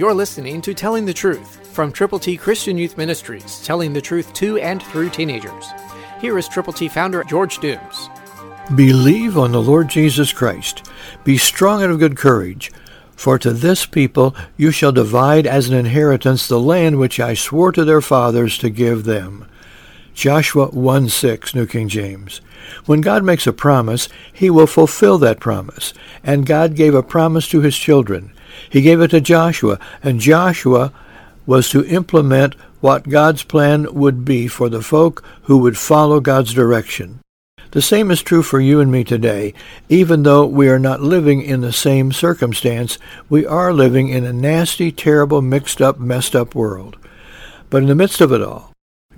You're listening to Telling the Truth from Triple T Christian Youth Ministries, telling the truth to and through teenagers. Here is Triple T founder George Dooms. Believe on the Lord Jesus Christ. Be strong and of good courage. For to this people you shall divide as an inheritance the land which I swore to their fathers to give them. Joshua 1:6, New King James. When God makes a promise, he will fulfill that promise. And God gave a promise to his children. He gave it to Joshua, and Joshua was to implement what God's plan would be for the folk who would follow God's direction. The same is true for you and me today. Even though we are not living in the same circumstance, we are living in a nasty, terrible, mixed up, messed up world. But in the midst of it all,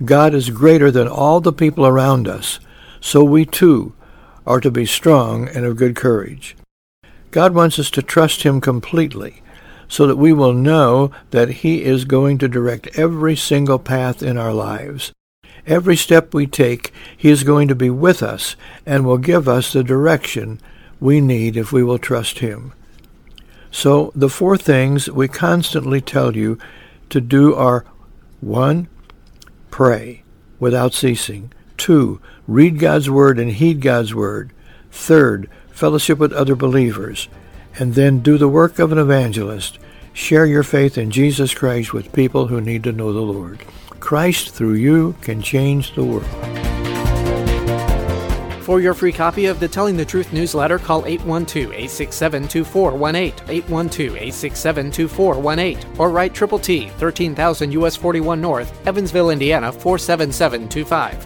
God is greater than all the people around us, so we too are to be strong and of good courage. God wants us to trust him completely, so that we will know that he is going to direct every single path in our lives. Every step we take, he is going to be with us and will give us the direction we need if we will trust him. So the four things we constantly tell you to do are: 1. Pray without ceasing. 2. Read God's word and heed God's word. 3. Fellowship with other believers. And then do the work of an evangelist. Share your faith in Jesus Christ with people who need to know the Lord. Christ through you can change the world. For your free copy of the Telling the Truth newsletter, call 812-867-2418, 812-867-2418, or write Triple T, 13,000 U.S. 41 North, Evansville, Indiana, 47725.